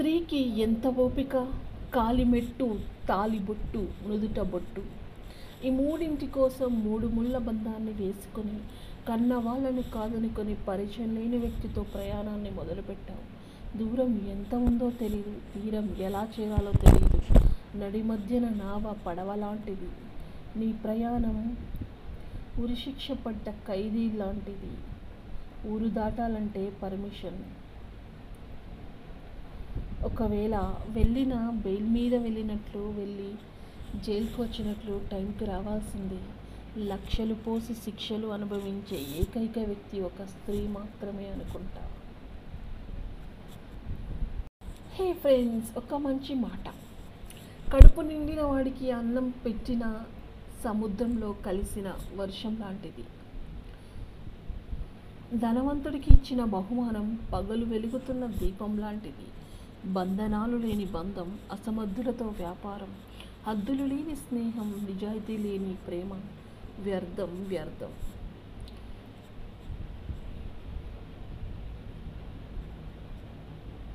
స్త్రీకి ఎంత ఓపిక! కాలిమెట్టు, తాలిబొట్టు, నుదుట బొట్టు, ఈ మూడింటి కోసం 3 ముళ్ళ బంధాన్ని వేసుకొని కన్న వాళ్ళని కాదనుకొని పరిచయం లేని వ్యక్తితో ప్రయాణాన్ని మొదలుపెట్టావు. దూరం ఎంత ఉందో తెలియదు, తీరం ఎలా చేరాలో తెలియదు. నడి మధ్యన నావ పడవ లాంటిది, నీ ప్రయాణం ఉరిశిక్ష పడ్డ ఖైదీ లాంటిది. ఊరు దాటాలంటే పర్మిషన్, ఒకవేళ వెళ్ళిన బెయిల్ మీద వెళ్ళినట్లు వెళ్ళి జైలుకు వచ్చినట్లు టైంకి రావాల్సిందే. లక్షలు పోసి శిక్షలు అనుభవించే ఏకైక వ్యక్తి ఒక స్త్రీ మాత్రమే అనుకుంటా. హే ఫ్రెండ్స్, ఒక మంచి మాట. కడుపు నిండిన వాడికి అన్నం పెట్టిన సముద్రంలో కలిసిన వర్షం లాంటిది. ధనవంతుడికి ఇచ్చిన బహుమానం పగలు వెలుగుతున్న దీపం లాంటిది. బంధనాలు లేని బంధం, అసమర్థులతో వ్యాపారం, హద్దులు లేని స్నేహం, నిజాయితీ లేని ప్రేమ వ్యర్థం.